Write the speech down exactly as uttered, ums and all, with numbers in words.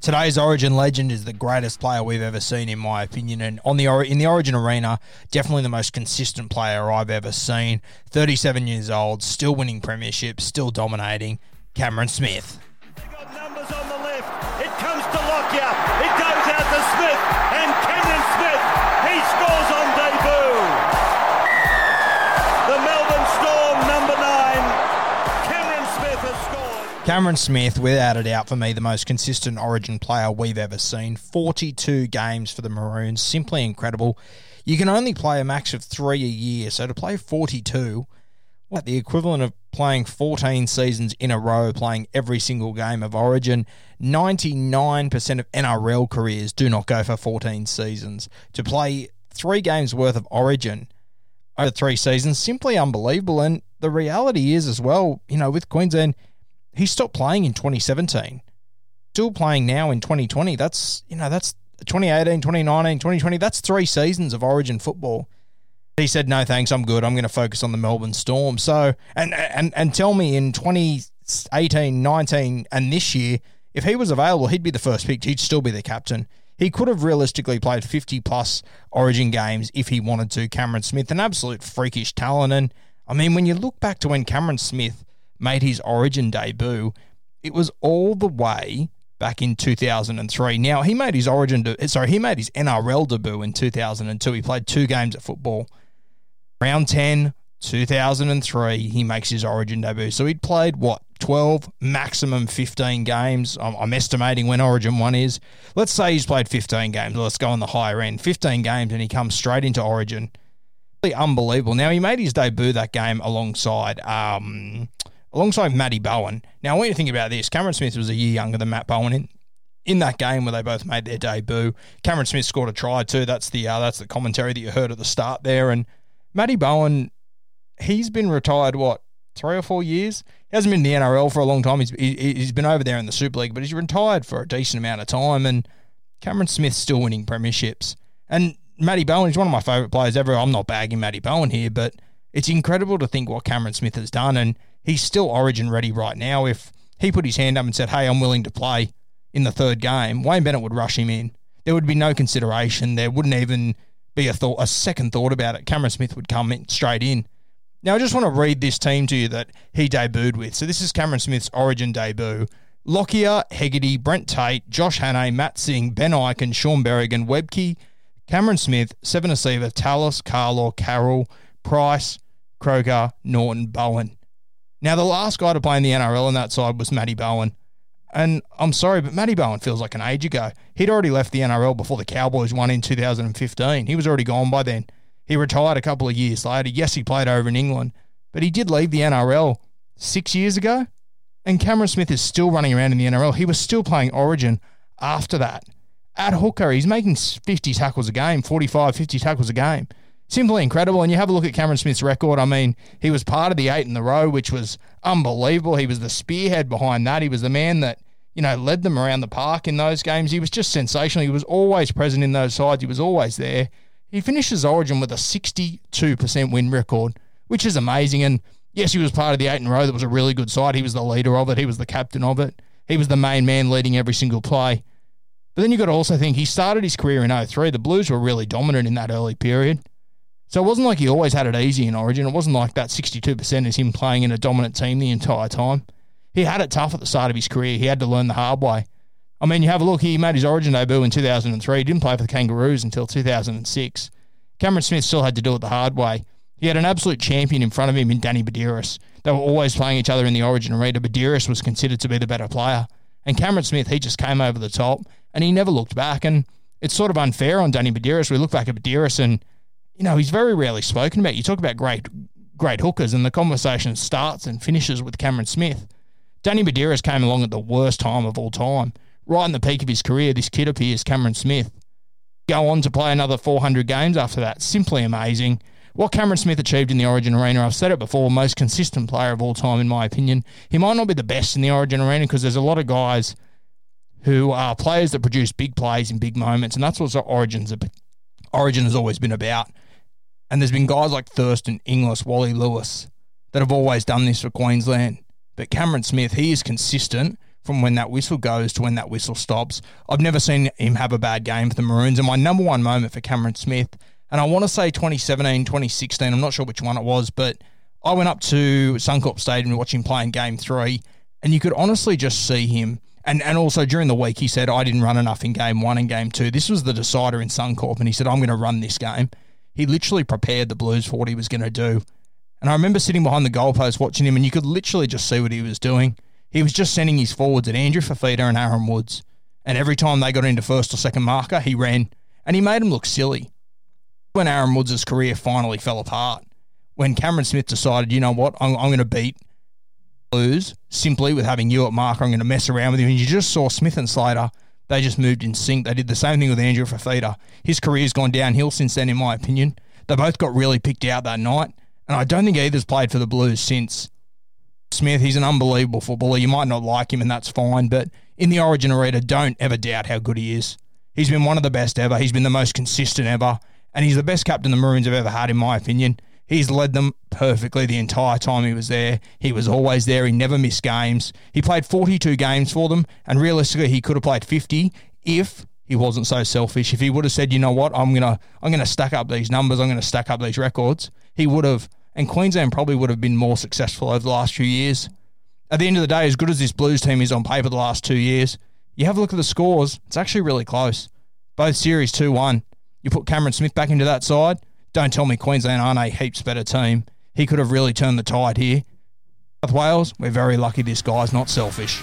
Today's Origin legend is the greatest player we've ever seen, in my opinion, and on the in the Origin arena, definitely the most consistent player I've ever seen. thirty-seven years old, still winning premierships, still dominating. Cameron Smith. They've got numbers on the left. It comes to Lockyer. It goes out to Smith, and Cameron Smith, he scores on debut. The Melbourne Storm number nine, Cameron Smith has scored. Cameron Smith, without a doubt for me, the most consistent Origin player we've ever seen. forty-two games for the Maroons, simply incredible. You can only play a max of three a year, so to play forty-two, what, the equivalent of playing fourteen seasons in a row, playing every single game of Origin. ninety-nine percent of N R L careers do not go for fourteen seasons. To play three games worth of Origin over three seasons, simply unbelievable. And the reality is as well, you know, with Queensland, he stopped playing in twenty seventeen, still playing now in twenty twenty. That's, you know, that's twenty eighteen, twenty nineteen, twenty twenty. That's three seasons of Origin football. He said, no, thanks, I'm good. I'm going to focus on the Melbourne Storm. So, and, and, and tell me in twenty eighteen, nineteen and this year, if he was available, he'd be the first pick. He'd still be the captain. He could have realistically played fifty plus Origin games if he wanted to. Cameron Smith, an absolute freakish talent. And I mean, when you look back to when Cameron Smith made his Origin debut, it was all the way back in two thousand three. Now, he made his Origin, de- sorry, he made his N R L debut in two thousand two. He played two games of football. Round ten, two thousand three, he makes his Origin debut. So he'd played, what, twelve, maximum fifteen games. I'm, I'm estimating when Origin one is. Let's say he's played fifteen games. Let's go on the higher end. fifteen games, and he comes straight into Origin. Really unbelievable. Now, he made his debut that game alongside... Um, alongside Matty Bowen. Now, I want you to think about this. Cameron Smith was a year younger than Matt Bowen in, in that game where they both made their debut. Cameron Smith scored a try too. That's the uh, that's the commentary that you heard at the start there. And Matty Bowen, he's been retired, what, three or four years? He hasn't been in the N R L for a long time. He's he, he's been over there in the Super League, but he's retired for a decent amount of time. And Cameron Smith's still winning premierships. And Matty Bowen is one of my favourite players ever. I'm not bagging Matty Bowen here, but it's incredible to think what Cameron Smith has done. And he's still Origin ready right now. If he put his hand up and said, hey, I'm willing to play in the third game, Wayne Bennett would rush him in. There would be no consideration. There wouldn't even be a thought, a second thought about it. Cameron Smith would come in, straight in. Now, I just want to read this team to you that he debuted with. So this is Cameron Smith's Origin debut. Lockyer, Hegarty, Brent Tate, Josh Hannay, Matt Singh, Ben Ikin, Sean Berrigan, Webke, Cameron Smith, Civoniceva, Tahu, Carlaw, Carroll, Price, Croker, Norton, Bowen. Now, the last guy to play in the N R L on that side was Matty Bowen. And I'm sorry, but Matty Bowen feels like an age ago. He'd already left the N R L before the Cowboys won in two thousand fifteen. He was already gone by then. He retired a couple of years later. Yes, he played over in England, but he did leave the N R L six years ago. And Cameron Smith is still running around in the N R L. He was still playing Origin after that. At hooker, he's making fifty tackles a game, forty-five, fifty tackles a game. simply incredible. And you have a look at Cameron Smith's record. I mean, he was part of the eight in the row, which was unbelievable. He was the spearhead behind that. He was the man that, you know, led them around the park in those games. He was just sensational. He was always present in those sides. He was always there. He finishes Origin with a sixty-two percent win record, which is amazing. And yes, he was part of the eight in a row. That was a really good side. He was the leader of it. He was the captain of it. He was the main man leading every single play. But then you've got to also think he started his career in oh three. The Blues were really dominant in that early period. So it wasn't like he always had it easy in Origin. It wasn't like that sixty-two percent is him playing in a dominant team the entire time. He had it tough at the start of his career. He had to learn the hard way. I mean, you have a look. He made his Origin debut in two thousand three. He didn't play for the Kangaroos until two thousand six. Cameron Smith still had to do it the hard way. He had an absolute champion in front of him in Danny Buderus. They were always playing each other in the Origin arena. Buderus was considered to be the better player. And Cameron Smith, he just came over the top and he never looked back. And it's sort of unfair on Danny Buderus. We look back at Buderus and, you know, he's very rarely spoken about. You talk about great great hookers and the conversation starts and finishes with Cameron Smith. Danny Buderus came along at the worst time of all time. Right in the peak of his career, this kid appears, Cameron Smith. Go on to play another four hundred games after that. Simply amazing. What Cameron Smith achieved in the Origin arena, I've said it before, most consistent player of all time in my opinion. He might not be the best in the Origin arena because there's a lot of guys who are players that produce big plays in big moments, and that's what Origin's, Origin has always been about. And there's been guys like Thurston, Inglis, Wally Lewis that have always done this for Queensland. But Cameron Smith, he is consistent from when that whistle goes to when that whistle stops. I've never seen him have a bad game for the Maroons, and my number one moment for Cameron Smith, and I want to say twenty seventeen, twenty sixteen, I'm not sure which one it was, but I went up to Suncorp Stadium to watch him play in game three, and you could honestly just see him. And and also during the week, he said, I didn't run enough in game one and game two. This was the decider in Suncorp, and he said, I'm going to run this game. He literally prepared the Blues for what he was going to do. And I remember sitting behind the goalpost watching him, and you could literally just see what he was doing. He was just sending his forwards at Andrew Fafita and Aaron Woods. And every time they got into first or second marker, he ran, and he made them look silly. When Aaron Woods' career finally fell apart, when Cameron Smith decided, you know what, I'm, I'm going to beat Blues simply with having you at marker, I'm going to mess around with you. And you just saw Smith and Slater, they just moved in sync. They did the same thing with Andrew Fafita. His career's gone downhill since then, in my opinion. They both got really picked out that night, and I don't think either's played for the Blues since. Smith, he's an unbelievable footballer. You might not like him, and that's fine, but in the Origin arena, don't ever doubt how good he is. He's been one of the best ever. He's been the most consistent ever, and he's the best captain the Maroons have ever had, in my opinion. He's led them perfectly the entire time he was there. He was always there. He never missed games. He played forty-two games for them, and realistically, he could have played fifty if he wasn't so selfish. If he would have said, you know what, I'm gonna, I'm gonna stack up these numbers, I'm gonna stack up these records, he would have. And Queensland probably would have been more successful over the last few years. At the end of the day, as good as this Blues team is on paper the last two years, you have a look at the scores, it's actually really close. Both series two one. You put Cameron Smith back into that side, don't tell me Queensland aren't a heaps better team. He could have really turned the tide here. South Wales, we're very lucky this guy's not selfish.